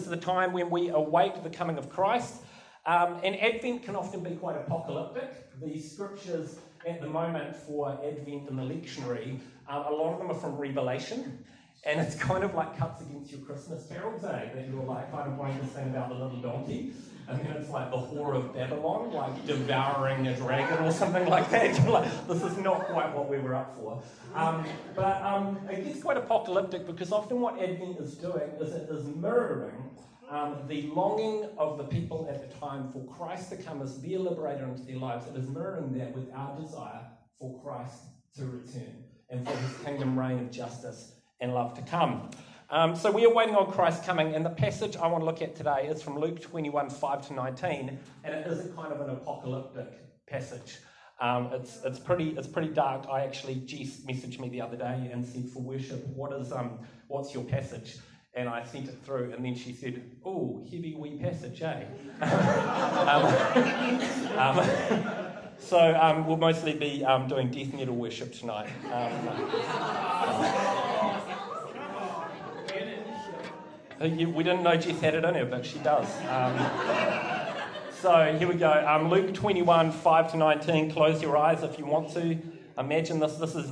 is the time when we await the coming of Christ. And Advent can often be quite apocalyptic. The scriptures at the moment for Advent in the lectionary, a lot of them are from Revelation. And it's kind of like cuts against your Christmas carols, eh? That you're like kind of wanting to sing about the little donkey. And then it's like the whore of Babylon, like devouring a dragon or something like that. You're like, this is not quite what we were up for. But it gets quite apocalyptic because often what Advent is doing is it is mirroring the longing of the people at the time for Christ to come as their liberator into their lives. It is mirroring that with our desire for Christ to return and for his kingdom reign of justice and love to come. So we are waiting on Christ coming, and the passage I want to look at today is from Luke 21:5-19, and it is a kind of an apocalyptic passage. It's pretty dark. I actually, Jess messaged me the other day and said, for worship, what's your passage? And I sent it through, and then she said, "Oh, heavy wee passage, eh?" So we'll mostly be doing death metal worship tonight. We didn't know Jess had it in her, but she does. So here we go. Luke 21:5-19. Close your eyes if you want to. Imagine this. This is.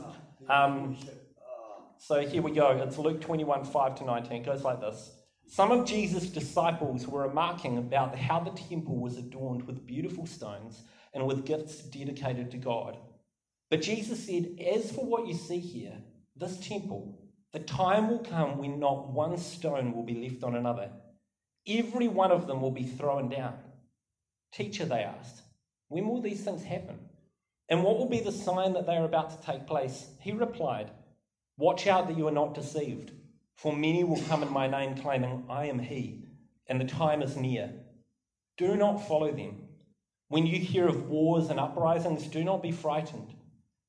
So here we go. It's Luke 21:5-19. It goes like this. Some of Jesus' disciples were remarking about how the temple was adorned with beautiful stones and with gifts dedicated to God. But Jesus said, "As for what you see here, this temple, the time will come when not one stone will be left on another. Every one of them will be thrown down." "Teacher," they asked, "when will these things happen? And what will be the sign that they are about to take place?" He replied, "Watch out that you are not deceived, for many will come in my name claiming, 'I am he,' and the time is near. Do not follow them. When you hear of wars and uprisings, do not be frightened.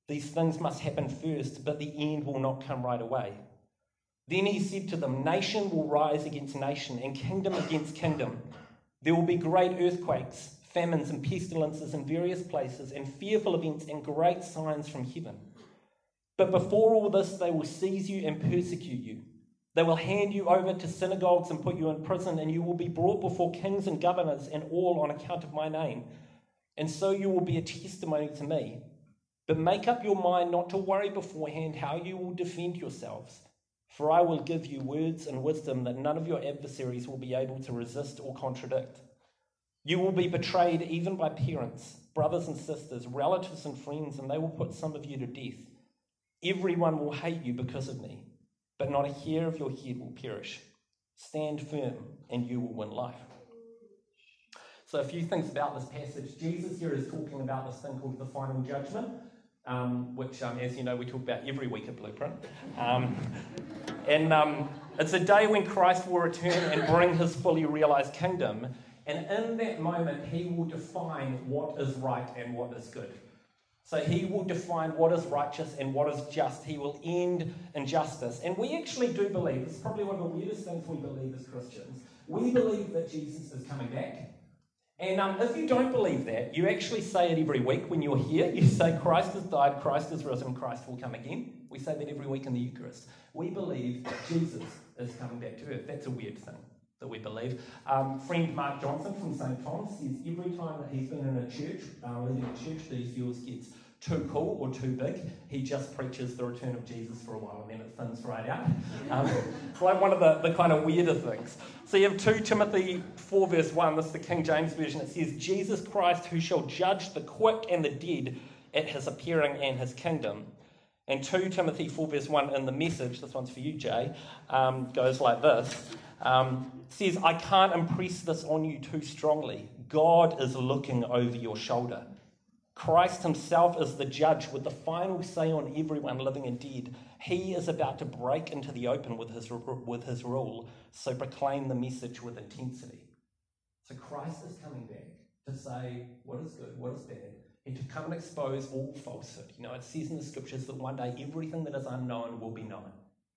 These things must happen first, but the end will not come right away." Then he said to them, "Nation will rise against nation and kingdom against kingdom. There will be great earthquakes, famines and pestilences in various places, and fearful events and great signs from heaven. But before all this, they will seize you and persecute you. They will hand you over to synagogues and put you in prison, and you will be brought before kings and governors, and all on account of my name. And so you will be a testimony to me. But make up your mind not to worry beforehand how you will defend yourselves. For I will give you words and wisdom that none of your adversaries will be able to resist or contradict. You will be betrayed even by parents, brothers and sisters, relatives and friends, and they will put some of you to death. Everyone will hate you because of me, but not a hair of your head will perish. Stand firm, and you will win life." So a few things about this passage. Jesus here is talking about this thing called the final judgment, which, as you know, we talk about every week at Blueprint. And it's a day when Christ will return and bring his fully realised kingdom. And in that moment, he will define what is right and what is good. So he will define what is righteous and what is just. He will end injustice. And we actually do believe, it's probably one of the weirdest things we believe as Christians, we believe that Jesus is coming back. And if you don't believe that, you actually say it every week when you're here. You say, "Christ has died, Christ has risen, Christ will come again." We say that every week in the Eucharist. We believe that Jesus is coming back to earth. That's a weird thing that we believe. Friend Mark Johnson from St. Thomas says every time that he's been in a church, leading a church that he feels gets too cool or too big, he just preaches the return of Jesus for a while and then it thins right out. It's like one of the kind of weirder things. So you have 2 Timothy 4:1, this is the King James Version, it says, "Jesus Christ who shall judge the quick and the dead at his appearing and his kingdom." And 2 Timothy 4:1 in the Message, this one's for you, Jay, goes like this. Says, "I can't impress this on you too strongly. God is looking over your shoulder. Christ himself is the judge with the final say on everyone living and dead. He is about to break into the open with his rule, so proclaim the message with intensity." So Christ is coming back to say what is good, what is bad, and to come and expose all falsehood. You know, it says in the scriptures that one day everything that is unknown will be known.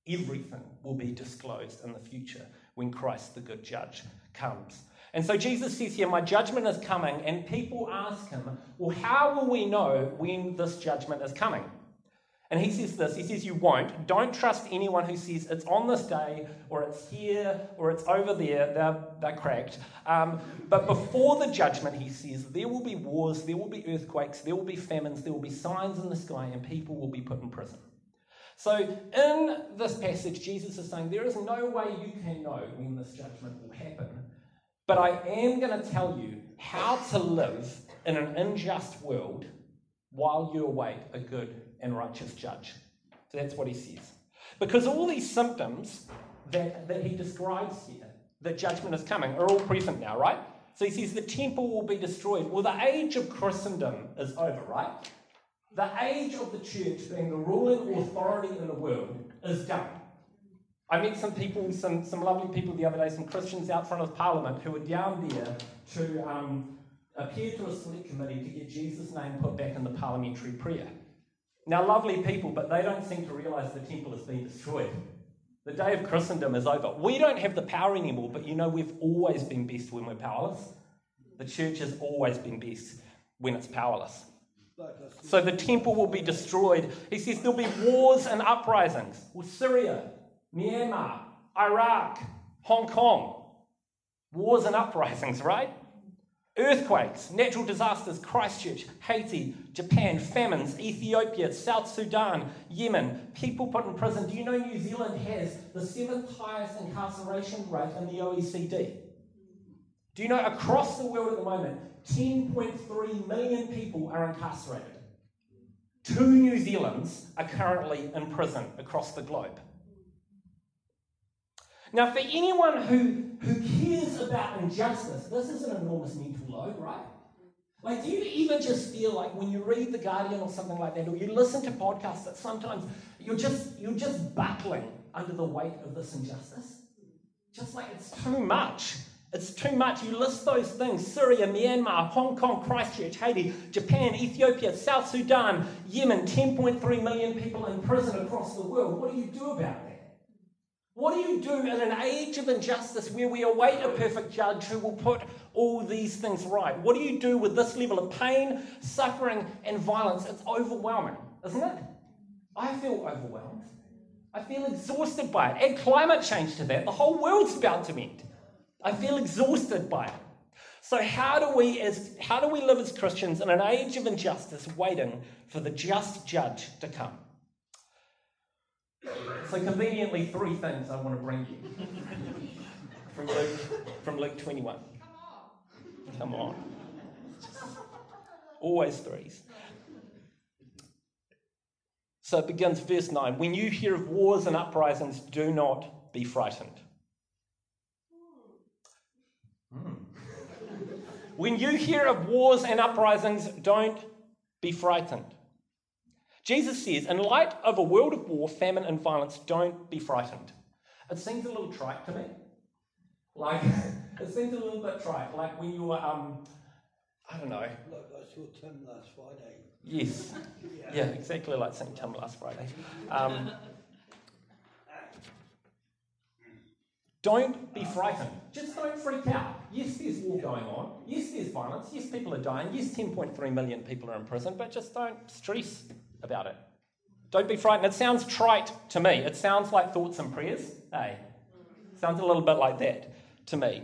Everything will be disclosed in the future when Christ, the good judge, comes. And so Jesus says here, "My judgment is coming," and people ask him, "Well, how will we know when this judgment is coming?" And he says this, he says, you won't. Don't trust anyone who says it's on this day, or it's here, or it's over there. They're cracked. But before the judgment, he says, there will be wars, there will be earthquakes, there will be famines, there will be signs in the sky, and people will be put in prison. So in this passage, Jesus is saying, there is no way you can know when this judgment will happen, but I am going to tell you how to live in an unjust world while you await a good and righteous judge. So that's what he says. Because all these symptoms that he describes here, that judgment is coming, are all present now, right? So he says the temple will be destroyed. Well, the age of Christendom is over, right? The age of the church being the ruling authority in the world is done. I met some people, some lovely people the other day, some Christians out front of Parliament who were down there to appear to a select committee to get Jesus' name put back in the parliamentary prayer. Now, lovely people, but they don't seem to realise the temple has been destroyed. The day of Christendom is over. We don't have the power anymore, but you know we've always been best when we're powerless. The church has always been best when it's powerless. So the temple will be destroyed. He says there'll be wars and uprisings. Well, Syria, Myanmar, Iraq, Hong Kong. Wars and uprisings, right? Earthquakes, natural disasters, Christchurch, Haiti, Japan, famines, Ethiopia, South Sudan, Yemen, people put in prison. Do you know New Zealand has the 7th highest incarceration rate in the OECD? Do you know across the world at the moment, 10.3 million people are incarcerated? 2 New Zealanders are currently in prison across the globe. Now, for anyone who cares about injustice, this is an enormous mental load, right? Like, do you ever just feel like when you read The Guardian or something like that, or you listen to podcasts, that sometimes you're just buckling under the weight of this injustice? Just like it's too much. It's too much. You list those things: Syria, Myanmar, Hong Kong, Christchurch, Haiti, Japan, Ethiopia, South Sudan, Yemen, 10.3 million people in prison across the world. What do you do about that? What do you do in an age of injustice where we await a perfect judge who will put all these things right? What do you do with this level of pain, suffering, and violence? It's overwhelming, isn't it? I feel overwhelmed. I feel exhausted by it. Add climate change to that, the whole world's about to end. I feel exhausted by it. So how do we live as Christians in an age of injustice waiting for the just judge to come? So conveniently, 3 things I want to bring you from Luke 21. Come on. Always 3s. So it begins verse 9. When you hear of wars and uprisings, do not be frightened. When you hear of wars and uprisings, don't be frightened. Jesus says, in light of a world of war, famine and violence, don't be frightened. It seems a little trite to me. Like, it seems a little bit trite. Like when you were, I don't know. Look, I saw Tim last Friday. Yes. Yeah, exactly like seeing Tim last Friday. Don't be frightened. Just don't freak out. Yes, there's war going on. Yes, there's violence. Yes, people are dying. Yes, 10.3 million people are in prison, but just don't stress about it. Don't be frightened. It sounds trite to me. It sounds like thoughts and prayers, eh? Sounds a little bit like that to me.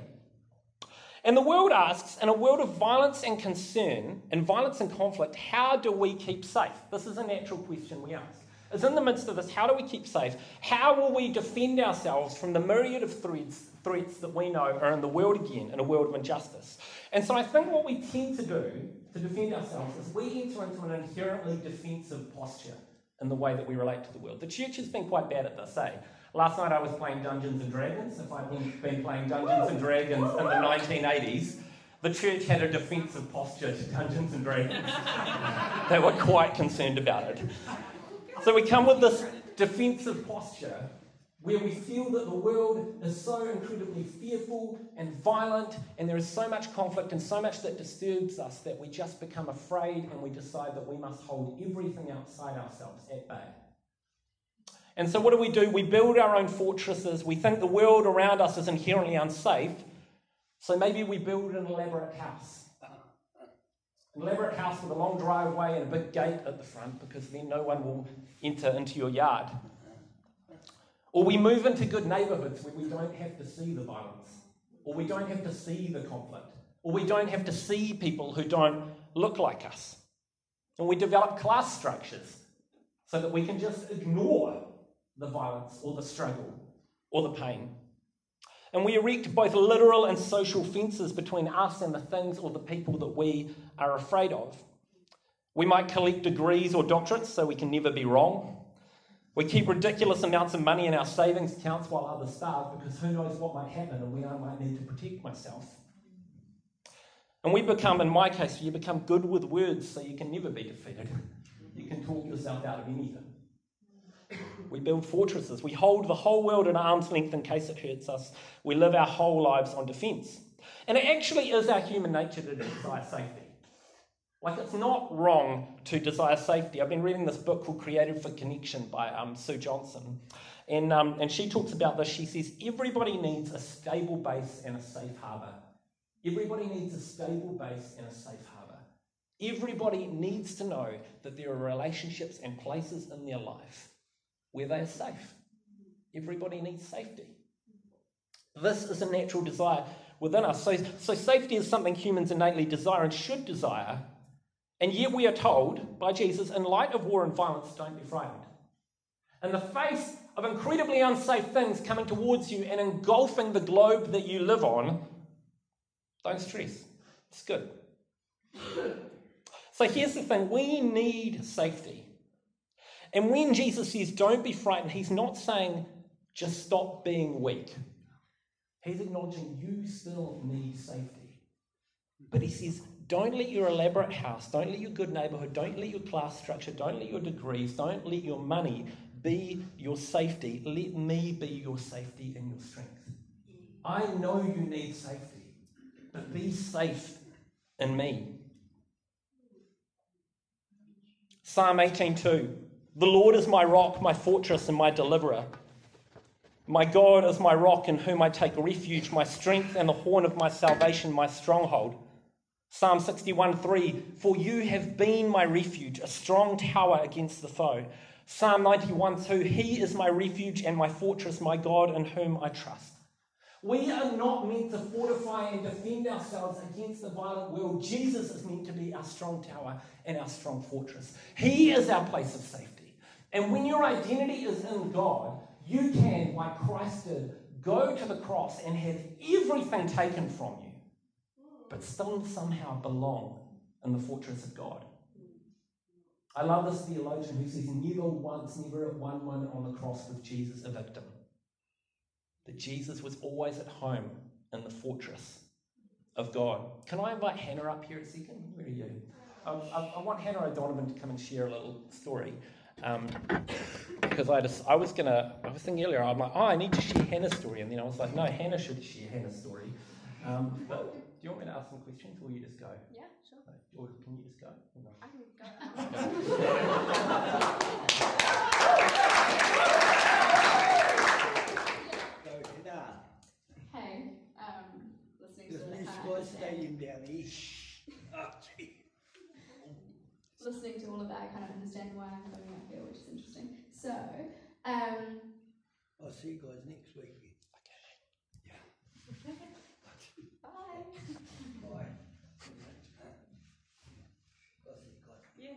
And the world asks, in a world of violence and concern, and violence and conflict, how do we keep safe? This is a natural question we ask. It's in the midst of this, how do we keep safe? How will we defend ourselves from the myriad of threats that we know are in the world again, in a world of injustice? And so I think what we tend to do to defend ourselves is we enter into an inherently defensive posture in the way that we relate to the world. The church has been quite bad at this, eh? Last night I was playing Dungeons and Dragons. If I'd been playing Dungeons and Dragons in the 1980s, the church had a defensive posture to Dungeons and Dragons. They were quite concerned about it. So we come with this defensive posture where we feel that the world is so incredibly fearful and violent, and there is so much conflict and so much that disturbs us that we just become afraid, and we decide that we must hold everything outside ourselves at bay. And so what do? We build our own fortresses. We think the world around us is inherently unsafe, so maybe we build an elaborate house. elaborate house with a long driveway and a big gate at the front, because then no one will enter into your yard. Or we move into good neighbourhoods where we don't have to see the violence, or we don't have to see the conflict, or we don't have to see people who don't look like us. And we develop class structures so that we can just ignore the violence or the struggle or the pain. And we erect both literal and social fences between us and the things or the people that we are afraid of. We might collect degrees or doctorates so we can never be wrong. We keep ridiculous amounts of money in our savings accounts while others starve, because who knows what might happen and when I might need to protect myself. And we become, in my case, you become good with words so you can never be defeated. You can talk yourself out of anything. We build fortresses. We hold the whole world at arm's length in case it hurts us. We live our whole lives on defence. And it actually is our human nature to desire safety. Like, it's not wrong to desire safety. I've been reading this book called Created for Connection by Sue Johnson. And she talks about this. She says, everybody needs a stable base and a safe harbour. Everybody needs a stable base and a safe harbour. Everybody needs to know that there are relationships and places in their life where they are safe. Everybody needs safety. This is a natural desire within us. So safety is something humans innately desire and should desire, and yet we are told by Jesus, in light of war and violence, don't be frightened. In the face of incredibly unsafe things coming towards you and engulfing the globe that you live on, don't stress. It's good. So here's the thing. We need safety. And when Jesus says, don't be frightened, he's not saying, just stop being weak. He's acknowledging you still need safety. But he says, don't let your elaborate house, don't let your good neighbourhood, don't let your class structure, don't let your degrees, don't let your money be your safety. Let me be your safety and your strength. I know you need safety, but be safe in me. Psalm 18:2. The Lord is my rock, my fortress, and my deliverer. My God is my rock in whom I take refuge, my strength and the horn of my salvation, my stronghold. Psalm 61:3, for you have been my refuge, a strong tower against the foe. Psalm 91:2, he is my refuge and my fortress, my God in whom I trust. We are not meant to fortify and defend ourselves against the violent world. Jesus is meant to be our strong tower and our strong fortress. He is our place of safety. And when your identity is in God, you can, like Christ did, go to the cross and have everything taken from you, but still somehow belong in the fortress of God. I love this theologian who says, never at one moment on the cross was Jesus a victim. That Jesus was always at home in the fortress of God. Can I invite Hannah up here a second? Where are you? I want Hannah O'Donovan to come and share a little story. Because I was thinking earlier, I'm like, I need to share Hannah's story, and then I was like, no, Hannah should share Hannah's story. But do you want me to ask some questions, or you just go? Yeah, sure. Or can you just go? No? I can go. Go, hey, listening to this was staying down here. Listening to all of that, I kind of understand why I'm coming up here, which is interesting. So, I'll see you guys next week. Okay. Yeah. Bye. Bye. I'll see you guys. Yeah,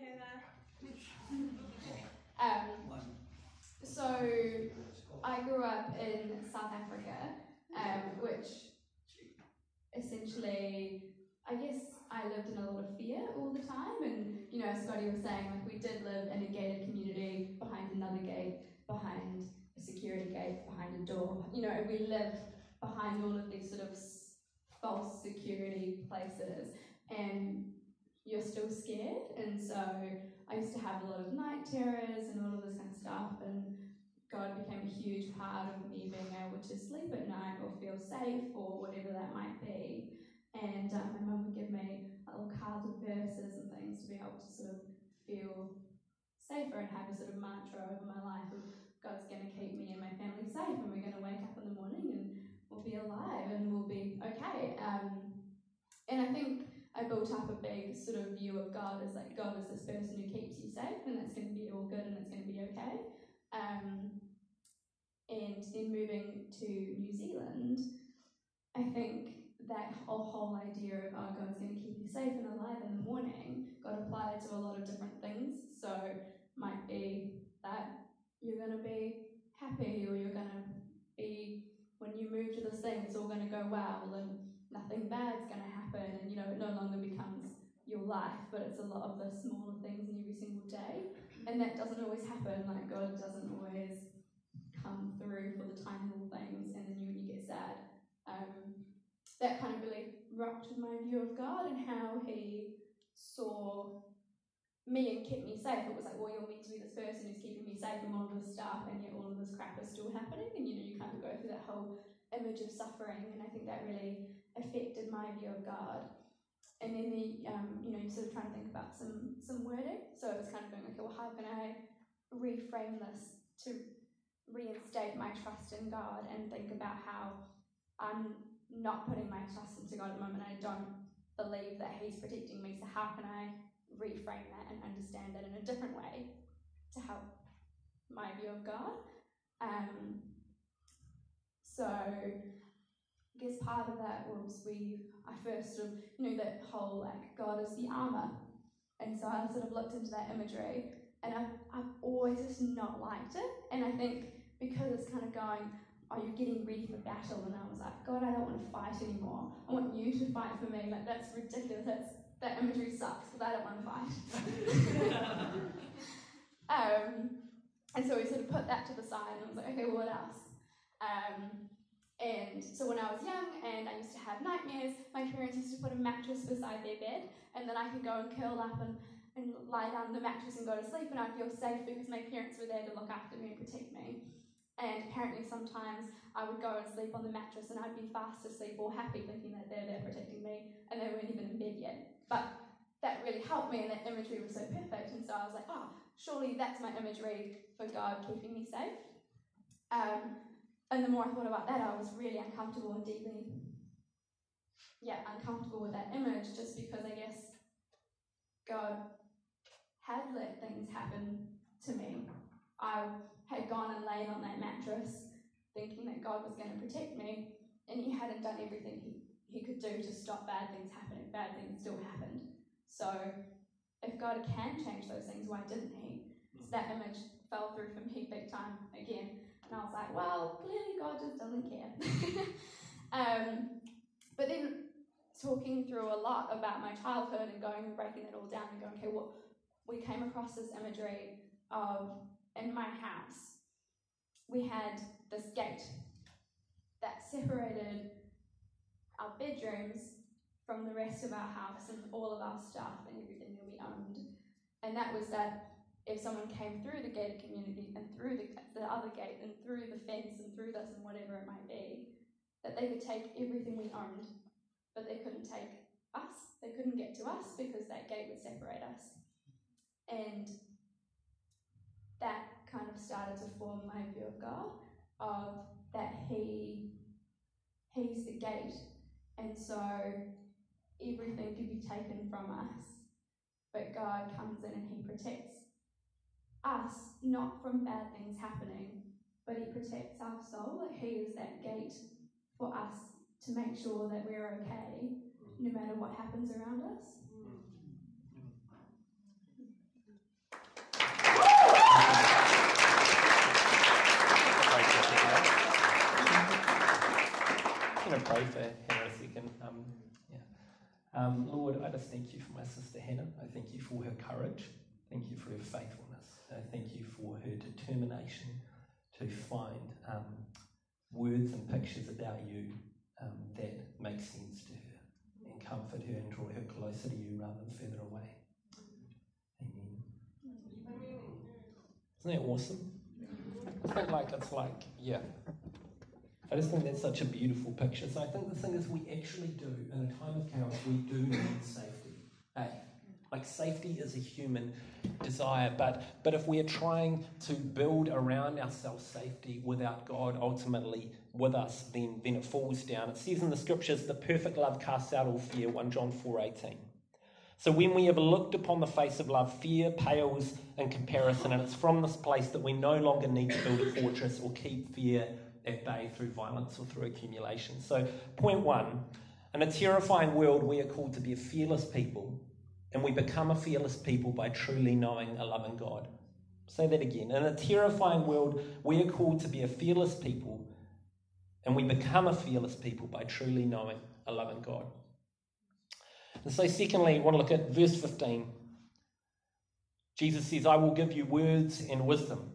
Hannah. So, I grew up in South Africa, which essentially, I guess, I lived in a lot of fear all the time, and you know, Scotty was saying, like, we did live in a gated community behind another gate, behind a security gate, behind a door, you know, and we lived behind all of these sort of false security places, and you're still scared. And so I used to have a lot of night terrors and all of this kind of stuff, and God became a huge part of me being able to sleep at night or feel safe or whatever that might be. And my mum would give me little cards with verses and things to be able to sort of feel safer and have a sort of mantra over my life of God's going to keep me and my family safe, and we're going to wake up in the morning and we'll be alive and we'll be okay. And I think I built up a big sort of view of God as like, God is this person who keeps you safe and it's going to be all good and it's going to be okay. And then moving to New Zealand, I think that whole idea of, oh, God's going to keep you safe and alive in the morning got applied to a lot of different things. So might be that you're going to be happy, or you're going to be, when you move to this thing, it's all going to go well and nothing bad's going to happen, and, you know, it no longer becomes your life, but it's a lot of the smaller things in every single day. And that doesn't always happen. Like, God doesn't always come through for the tiny little things, and then you get sad. That kind of really rocked my view of God and how he saw me and kept me safe. It was like, well, you're meant to be this person who's keeping me safe and all of this stuff, and yet all of this crap is still happening, and, you know, you kind of go through that whole image of suffering, and I think that really affected my view of God. And then the, you know, you're sort of trying to think about some wording, so it was kind of going, okay, well, how can I reframe this to reinstate my trust in God and think about how I'm not putting my trust into God at the moment. I don't believe that he's protecting me, so how can I reframe that and understand that in a different way to help my view of God? So I guess part of that was I first sort of knew that whole, like, God is the armour, and so I sort of looked into that imagery, and I've always just not liked it, and I think because it's kind of going, oh, you're getting ready for battle, and I was like, God, I don't want to fight anymore. I want you to fight for me. Like, that's ridiculous. That imagery sucks, because I don't want to fight. And so we sort of put that to the side, and I was like, okay, well, what else? And so when I was young and I used to have nightmares, my parents used to put a mattress beside their bed, and then I could go and curl up and lie down on the mattress and go to sleep, and I'd feel safe because my parents were there to look after me and protect me. And apparently sometimes I would go and sleep on the mattress and I'd be fast asleep or happy thinking that they're there protecting me, and they weren't even in bed yet. But that really helped me, and that imagery was so perfect. And so I was like, oh, surely that's my imagery for God keeping me safe. And the more I thought about that, I was really uncomfortable and uncomfortable with that image, just because I guess God had let things happen to me. I had gone and laid on that mattress thinking that God was going to protect me, and he hadn't done everything he could do to stop bad things happening. Bad things still happened. So if God can change those things, why didn't he? So that image fell through for me big time again. And I was like, well, clearly God just doesn't care. But then talking through a lot about my childhood and going and breaking it all down and going, okay, well, we came across this imagery of, in my house, we had this gate that separated our bedrooms from the rest of our house and all of our stuff and everything that we owned. And that was that if someone came through the gated community and through the other gate and through the fence and through this and whatever it might be, that they could take everything we owned, but they couldn't take us. They couldn't get to us because that gate would separate us. And that kind of started to form my view of God, of that he's the gate, and so everything could be taken from us, but God comes in and he protects us, not from bad things happening, but he protects our soul. He is that gate for us to make sure that we're okay, no matter what happens around us. Pray for Hannah a second. Lord, I just thank you for my sister Hannah. I thank you for her courage. Thank you for her faithfulness. I thank you for her determination to find words and pictures about you that make sense to her and comfort her and draw her closer to you rather than further away. Amen. Isn't that awesome? I think I just think that's such a beautiful picture. So I think the thing is, we actually do, in a time of chaos, we do need safety. Like, safety is a human desire, but if we're trying to build around ourselves safety without God ultimately with us, then it falls down. It says in the scriptures, the perfect love casts out all fear, 1 John 4:18. So when we have looked upon the face of love, fear pales in comparison, and it's from this place that we no longer need to build a fortress or keep fear at bay through violence or through accumulation. So point one, in a terrifying world, we are called to be a fearless people, and we become a fearless people by truly knowing a loving God. Say that again. In a terrifying world, we are called to be a fearless people, and we become a fearless people by truly knowing a loving God. And so secondly, I want to look at verse 15. Jesus says, I will give you words and wisdom.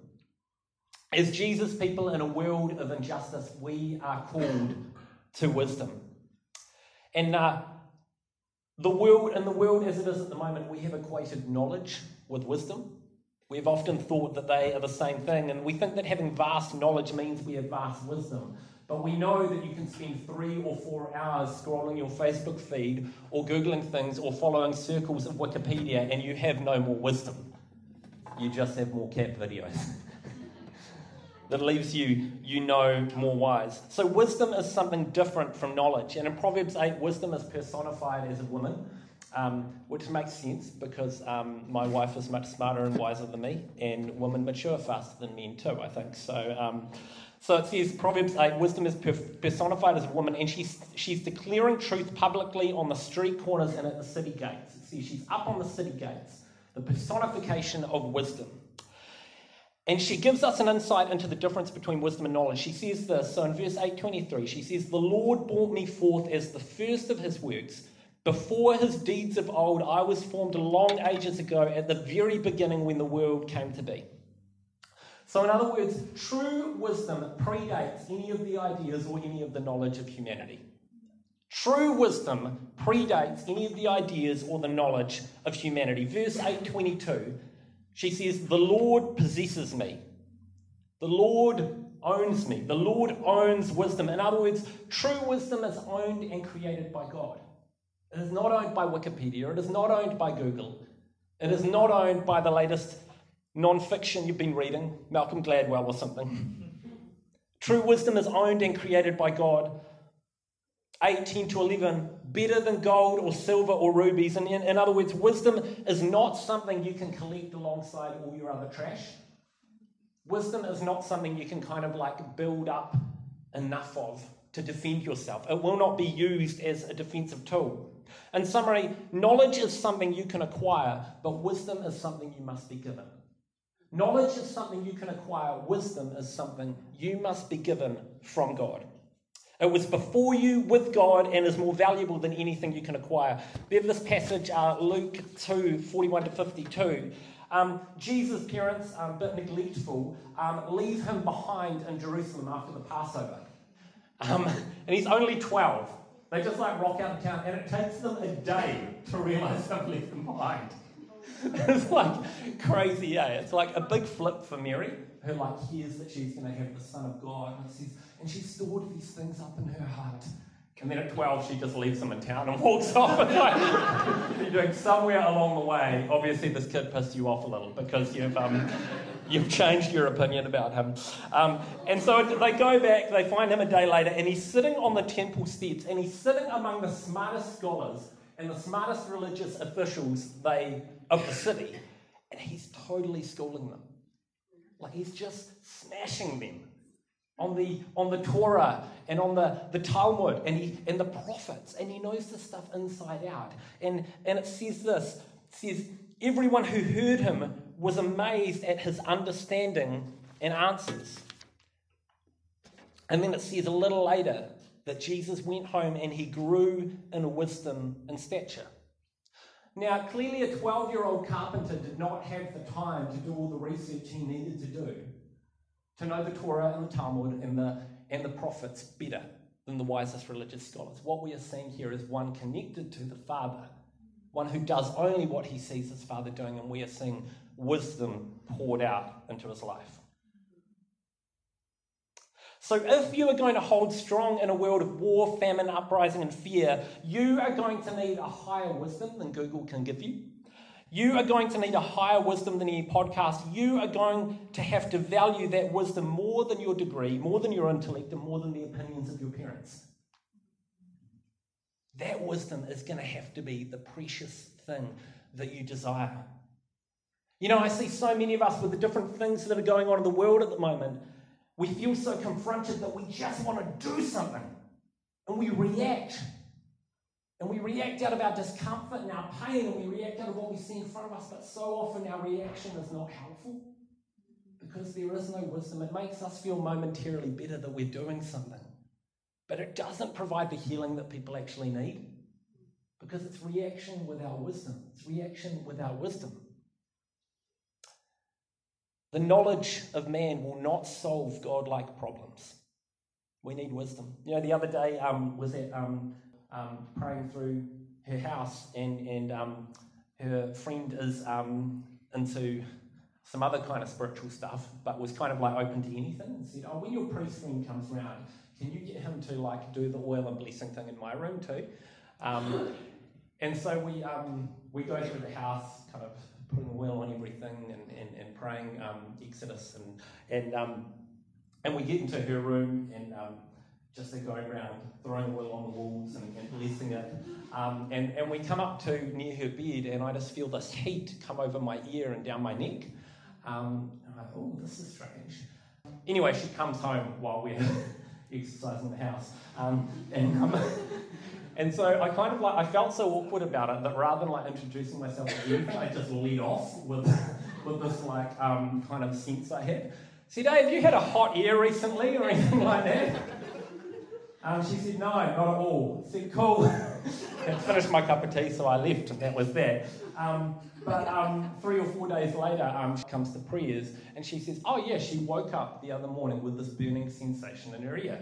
As Jesus' people in a world of injustice, we are called to wisdom. And the world as it is at the moment, we have equated knowledge with wisdom. We've often thought that they are the same thing, and we think that having vast knowledge means we have vast wisdom. But we know that you can spend 3 or 4 hours scrolling your Facebook feed or Googling things or following circles of Wikipedia and you have no more wisdom. You just have more cat videos. That leaves you know, more wise. So wisdom is something different from knowledge. And in Proverbs 8, wisdom is personified as a woman, which makes sense because my wife is much smarter and wiser than me, and women mature faster than men too, I think. So it says, Proverbs 8, wisdom is personified as a woman, and she's declaring truth publicly on the street corners and at the city gates. It says she's up on the city gates, the personification of wisdom. And she gives us an insight into the difference between wisdom and knowledge. She says this, so in verse 8:23, she says, the Lord brought me forth as the first of his works. Before his deeds of old, I was formed long ages ago, at the very beginning when the world came to be. So in other words, true wisdom predates any of the ideas or any of the knowledge of humanity. True wisdom predates any of the ideas or the knowledge of humanity. Verse 8:22, she says, the Lord possesses me. The Lord owns me. The Lord owns wisdom. In other words, true wisdom is owned and created by God. It is not owned by Wikipedia. It is not owned by Google. It is not owned by the latest non-fiction you've been reading, Malcolm Gladwell or something. True wisdom is owned and created by God. 8:10-11, better than gold or silver or rubies. And in other words, wisdom is not something you can collect alongside all your other trash. Wisdom is not something you can kind of like build up enough of to defend yourself. It will not be used as a defensive tool. In summary, knowledge is something you can acquire, but wisdom is something you must be given. Knowledge is something you can acquire. Wisdom is something you must be given from God. It was before you with God and is more valuable than anything you can acquire. We have this passage, Luke 2, 41-52. Jesus' parents, a bit neglectful, leave him behind in Jerusalem after the Passover. And he's only 12. They just like rock out of town, and it takes them a day to realise they've left him behind. It's like crazy, eh? It's like a big flip for Mary, who like hears that she's going to have the Son of God, and says, and she stored these things up in her heart. And then at 12, she just leaves him in town and walks off. It's like, you're doing somewhere along the way. Obviously, this kid pissed you off a little because you've changed your opinion about him. And so they go back, they find him a day later, and he's sitting on the temple steps, and he's sitting among the smartest scholars and the smartest religious officials of the city, and he's totally schooling them. Like, he's just smashing them on the Torah and on the Talmud and the prophets, and he knows this stuff inside out. And it says this, it says, everyone who heard him was amazed at his understanding and answers. And then it says a little later that Jesus went home and he grew in wisdom and stature. Now, clearly a 12-year-old carpenter did not have the time to do all the research he needed to do to know the Torah and the Talmud and the prophets better than the wisest religious scholars. What we are seeing here is one connected to the Father, one who does only what he sees his Father doing, and we are seeing wisdom poured out into his life. So if you are going to hold strong in a world of war, famine, uprising, and fear, you are going to need a higher wisdom than Google can give you. You are going to need a higher wisdom than any podcast. You are going to have to value that wisdom more than your degree, more than your intellect, and more than the opinions of your parents. That wisdom is going to have to be the precious thing that you desire. You know, I see so many of us with the different things that are going on in the world at the moment. We feel so confronted that we just want to do something. And we react. And we react out of our discomfort and our pain, and we react out of what we see in front of us. But so often our reaction is not helpful because there is no wisdom. It makes us feel momentarily better that we're doing something. But it doesn't provide the healing that people actually need because it's reaction without wisdom. It's reaction without wisdom. The knowledge of man will not solve God-like problems. We need wisdom. You know, the other day was at praying through her house, and her friend is into some other kind of spiritual stuff, but was kind of like open to anything, and said, "Oh, when your priest friend comes round, can you get him to like do the oil and blessing thing in my room too?" And so we go through the house, kind of putting oil on everything and praying Exodus, and we get into her room and just to go around throwing oil on the walls and blessing it. And we come up to near her bed, and I just feel this heat come over my ear and down my neck. And I'm like, oh, this is strange. Anyway, she comes home while we're exercising the house. And so I kind of like, I felt so awkward about it that rather than like introducing myself to anything, I just lead off with this like kind of sense I had. Said, "Hey, have you had a hot ear recently or anything like that?" She said, "No, not at all." I said, "Cool." I finished my cup of tea, so I left, and that was that. But 3 or 4 days later, she comes to prayers, and she says, "Oh yeah, she woke up the other morning with this burning sensation in her ear,"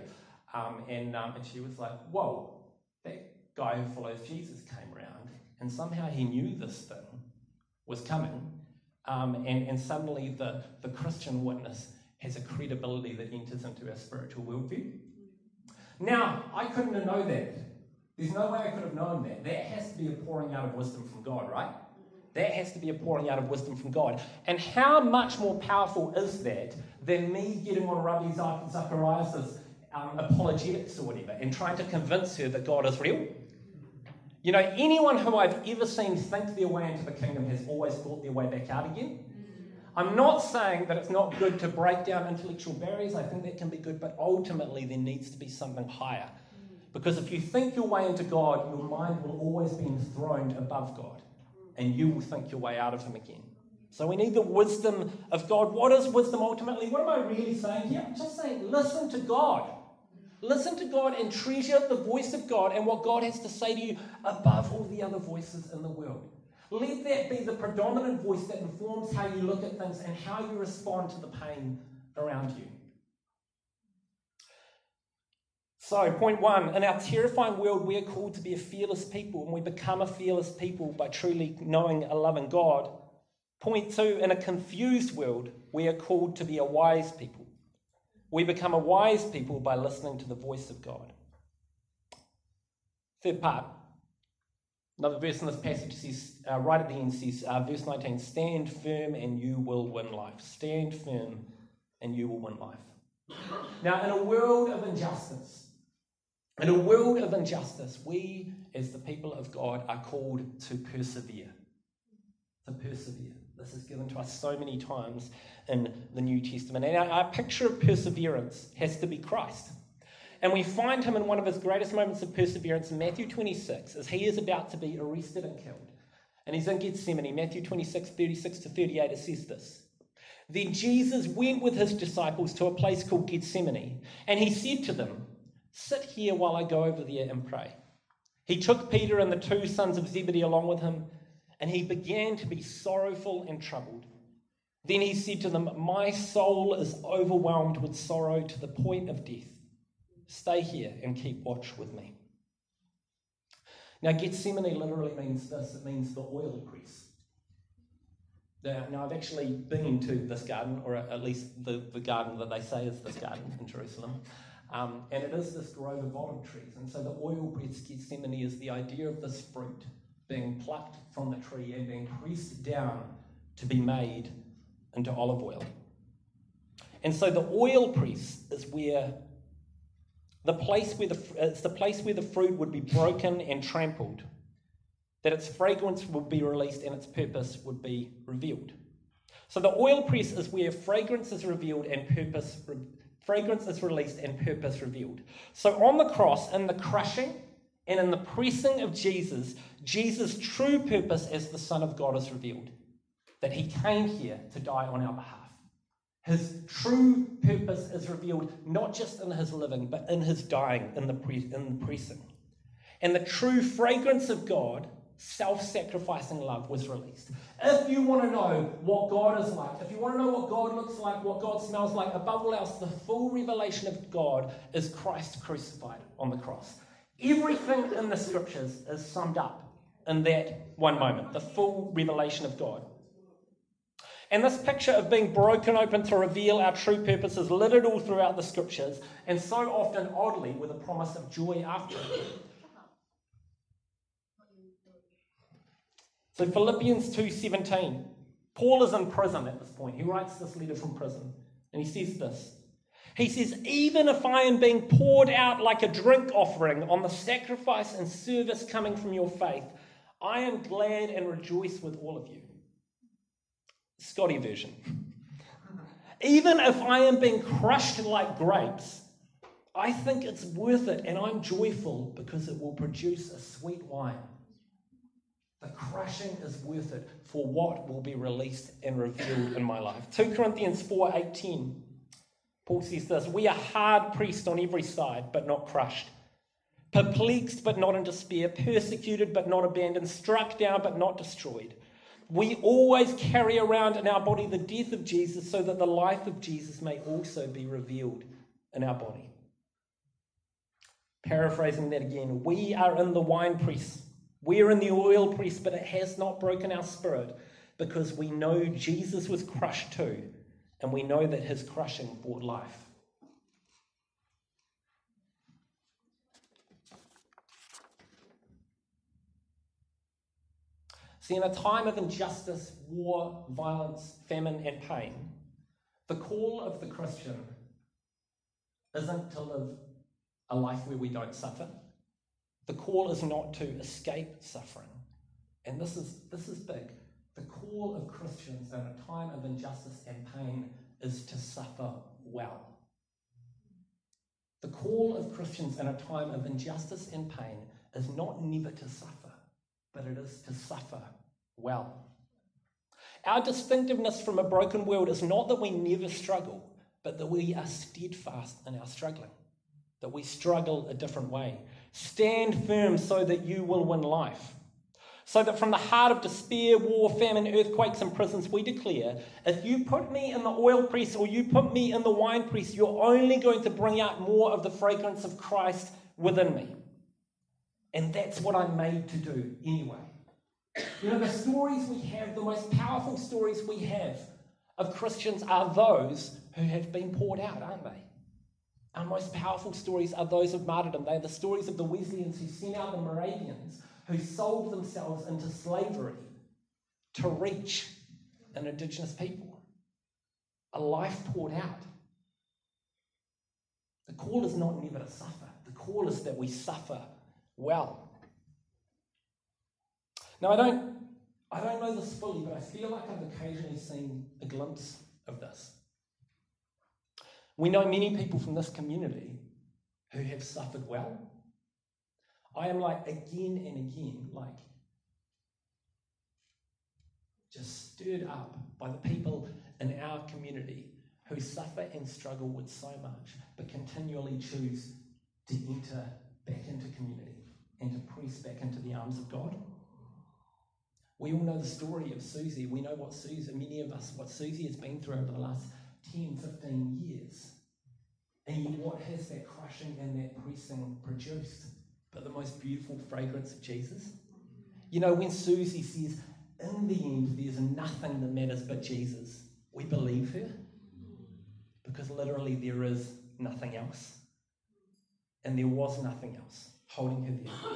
and she was like, "Whoa, that guy who follows Jesus came around, and somehow he knew this thing was coming, and suddenly the Christian witness has a credibility that enters into our spiritual worldview." Now, I couldn't have known that. There's no way I could have known that. That has to be a pouring out of wisdom from God, right? That has to be a pouring out of wisdom from God. And how much more powerful is that than me getting on Ravi Zacharias' apologetics or whatever and trying to convince her that God is real? You know, anyone who I've ever seen think their way into the kingdom has always thought their way back out again. I'm not saying that it's not good to break down intellectual barriers. I think that can be good, but ultimately there needs to be something higher. Because if you think your way into God, your mind will always be enthroned above God, and you will think your way out of him again. So we need the wisdom of God. What is wisdom ultimately? What am I really saying here? I'm just saying, listen to God. Listen to God and treasure the voice of God and what God has to say to you above all the other voices in the world. Let that be the predominant voice that informs how you look at things and how you respond to the pain around you. So, point one, in our terrifying world, we are called to be a fearless people, and we become a fearless people by truly knowing and loving God. Point two, in a confused world, we are called to be a wise people. We become a wise people by listening to the voice of God. Third part. Another verse in this passage says, right at the end says, verse 19, "Stand firm and you will win life." Stand firm and you will win life. Now, in a world of injustice, we as the people of God are called to persevere. To persevere. This is given to us so many times in the New Testament. And our picture of perseverance has to be Christ. And we find him in one of his greatest moments of perseverance in Matthew 26, as he is about to be arrested and killed. And he's in Gethsemane. Matthew 26, 36 to 38, it says this. "Then Jesus went with his disciples to a place called Gethsemane, and he said to them, 'Sit here while I go over there and pray.' He took Peter and the 2 sons of Zebedee along with him, and he began to be sorrowful and troubled. Then he said to them, 'My soul is overwhelmed with sorrow to the point of death. Stay here and keep watch with me.'" Now, Gethsemane literally means this. It means the oil press. Now, I've actually been to this garden, or at least the garden that they say is this garden in Jerusalem. And it is this grove of olive trees. And so the oil press Gethsemane is the idea of this fruit being plucked from the tree and being pressed down to be made into olive oil. And so the oil press is where It's the place where the fruit would be broken and trampled, that its fragrance would be released and its purpose would be revealed. So the oil press is where fragrance is revealed and fragrance is released and purpose revealed. So on the cross, in the crushing and in the pressing of Jesus, Jesus' true purpose as the Son of God is revealed, that he came here to die on our behalf. His true purpose is revealed not just in his living, but in his dying, in the pressing. And the true fragrance of God, self-sacrificing love, was released. If you want to know what God is like, if you want to know what God looks like, what God smells like, above all else, the full revelation of God is Christ crucified on the cross. Everything in the scriptures is summed up in that one moment, the full revelation of God. And this picture of being broken open to reveal our true purpose is littered all throughout the scriptures, and so often, oddly, with a promise of joy after it. So Philippians 2:17, Paul is in prison at this point. He writes this letter from prison, and he says this. He says, even if I am being poured out like a drink offering on the sacrifice and service coming from your faith, I am glad and rejoice with all of you. Scotty version. Even if I am being crushed like grapes, I think it's worth it, and I'm joyful because it will produce a sweet wine. The crushing is worth it for what will be released and revealed in my life. 2 Corinthians 4:18, Paul says this, we are hard pressed on every side, but not crushed. Perplexed, but not in despair. Persecuted, but not abandoned. Struck down, but not destroyed. We always carry around in our body the death of Jesus so that the life of Jesus may also be revealed in our body. Paraphrasing that again, we are in the wine press. We're in the oil press, but it has not broken our spirit because we know Jesus was crushed too, and we know that his crushing brought life. See, in a time of injustice, war, violence, famine, and pain, the call of the Christian isn't to live a life where we don't suffer. The call is not to escape suffering. And this is big. The call of Christians in a time of injustice and pain is to suffer well. The call of Christians in a time of injustice and pain is not never to suffer, but it is to suffer well. Our distinctiveness from a broken world is not that we never struggle, but that we are steadfast in our struggling, that we struggle a different way. Stand firm so that you will win life. So that from the heart of despair, war, famine, earthquakes, and prisons, we declare, if you put me in the oil press or you put me in the wine press, you're only going to bring out more of the fragrance of Christ within me. And that's what I'm made to do anyway. You know, the stories we have, the most powerful stories we have of Christians are those who have been poured out, aren't they? Our most powerful stories are those of martyrdom. They are the stories of the Wesleyans who sent out the Moravians, who sold themselves into slavery to reach an Indigenous people. A life poured out. The call is not never to suffer. The call is that we suffer well. Now, I don't know this fully, but I feel like I've occasionally seen a glimpse of this. We know many people from this community who have suffered well. I am like, again and again, like, just stirred up by the people in our community who suffer and struggle with so much, but continually choose to enter back into community and to press back into the arms of God. We all know the story of Susie. We know what Susie has been through over the last 10, 15 years. And yet what has that crushing and that pressing produced but the most beautiful fragrance of Jesus? You know, when Susie says, in the end, there's nothing that matters but Jesus, we believe her because literally there is nothing else. And there was nothing else holding her there.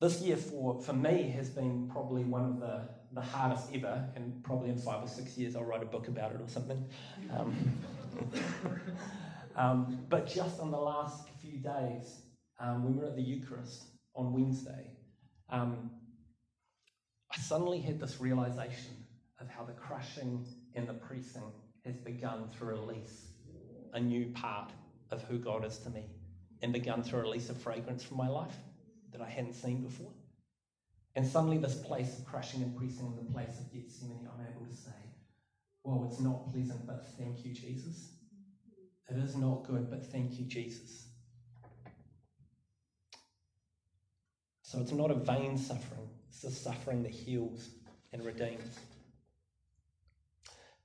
This year for me has been probably one of the hardest ever, and probably in 5 or 6 years I'll write a book about it or something. But just in the last few days, when we were at the Eucharist on Wednesday, I suddenly had this realization of how the crushing and the pressing has begun to release a new part of who God is to me, and begun to release a fragrance from my life that I hadn't seen before. And suddenly this place of crushing and pressing, the place of Gethsemane, I'm able to say, well, it's not pleasant, but thank you, Jesus. It is not good, but thank you, Jesus. So it's not a vain suffering, it's the suffering that heals and redeems.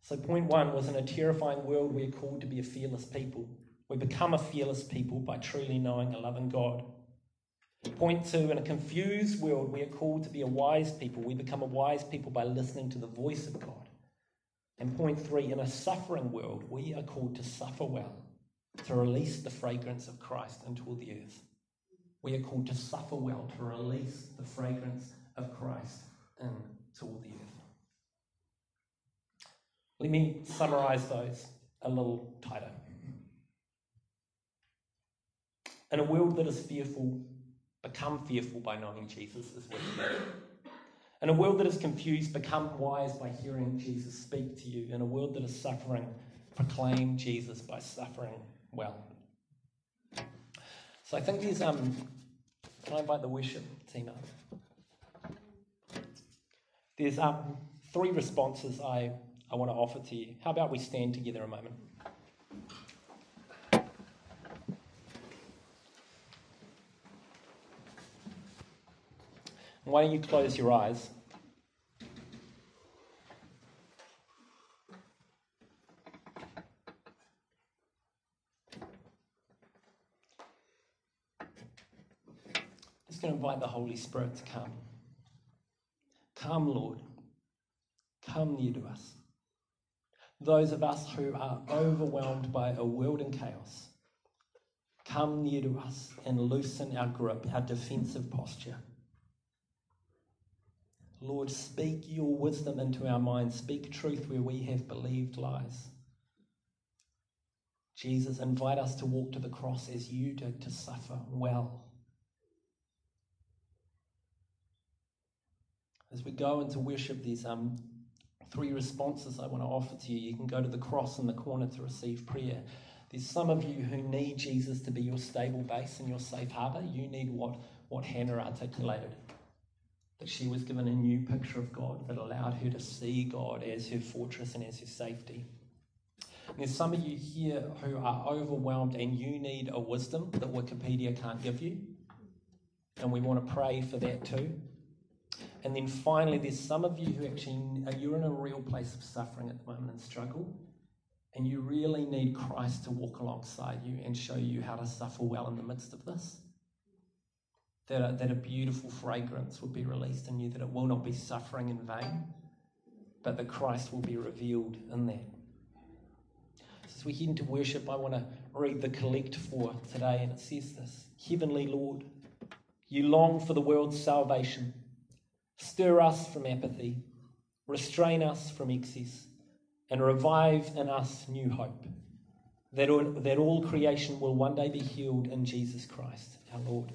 So point one was, in a terrifying world, we are called to be a fearless people. We become a fearless people by truly knowing and loving God. Point two, in a confused world, we are called to be a wise people. We become a wise people by listening to the voice of God. And point three, in a suffering world, we are called to suffer well, to release the fragrance of Christ into the earth. We are called to suffer well, to release the fragrance of Christ into the earth. Let me summarize those a little tighter. In a world that is fearful, become fearful by knowing Jesus is with you. In a world that is confused, become wise by hearing Jesus speak to you. In a world that is suffering, proclaim Jesus by suffering well. So I think there's, can I invite the worship team up? There's three responses I want to offer to you. How about we stand together a moment? Why don't you close your eyes? Just going to invite the Holy Spirit to come. Come, Lord. Come near to us. Those of us who are overwhelmed by a world in chaos, come near to us and loosen our grip, our defensive posture. Lord, speak your wisdom into our minds. Speak truth where we have believed lies. Jesus, invite us to walk to the cross as you did, to suffer well. As we go into worship, there's three responses I want to offer to you. You can go to the cross in the corner to receive prayer. There's some of you who need Jesus to be your stable base and your safe harbour. You need what Hannah articulated, that she was given a new picture of God that allowed her to see God as her fortress and as her safety. And there's some of you here who are overwhelmed and you need a wisdom that Wikipedia can't give you. And we want to pray for that too. And then finally, there's some of you who you're in a real place of suffering at the moment and struggle. And you really need Christ to walk alongside you and show you how to suffer well in the midst of this. That a beautiful fragrance will be released in you, that it will not be suffering in vain, but that Christ will be revealed in that. As we head into worship, I want to read the collect for today, and it says this: Heavenly Lord, you long for the world's salvation. Stir us from apathy, restrain us from excess, and revive in us new hope, that all creation will one day be healed in Jesus Christ, our Lord.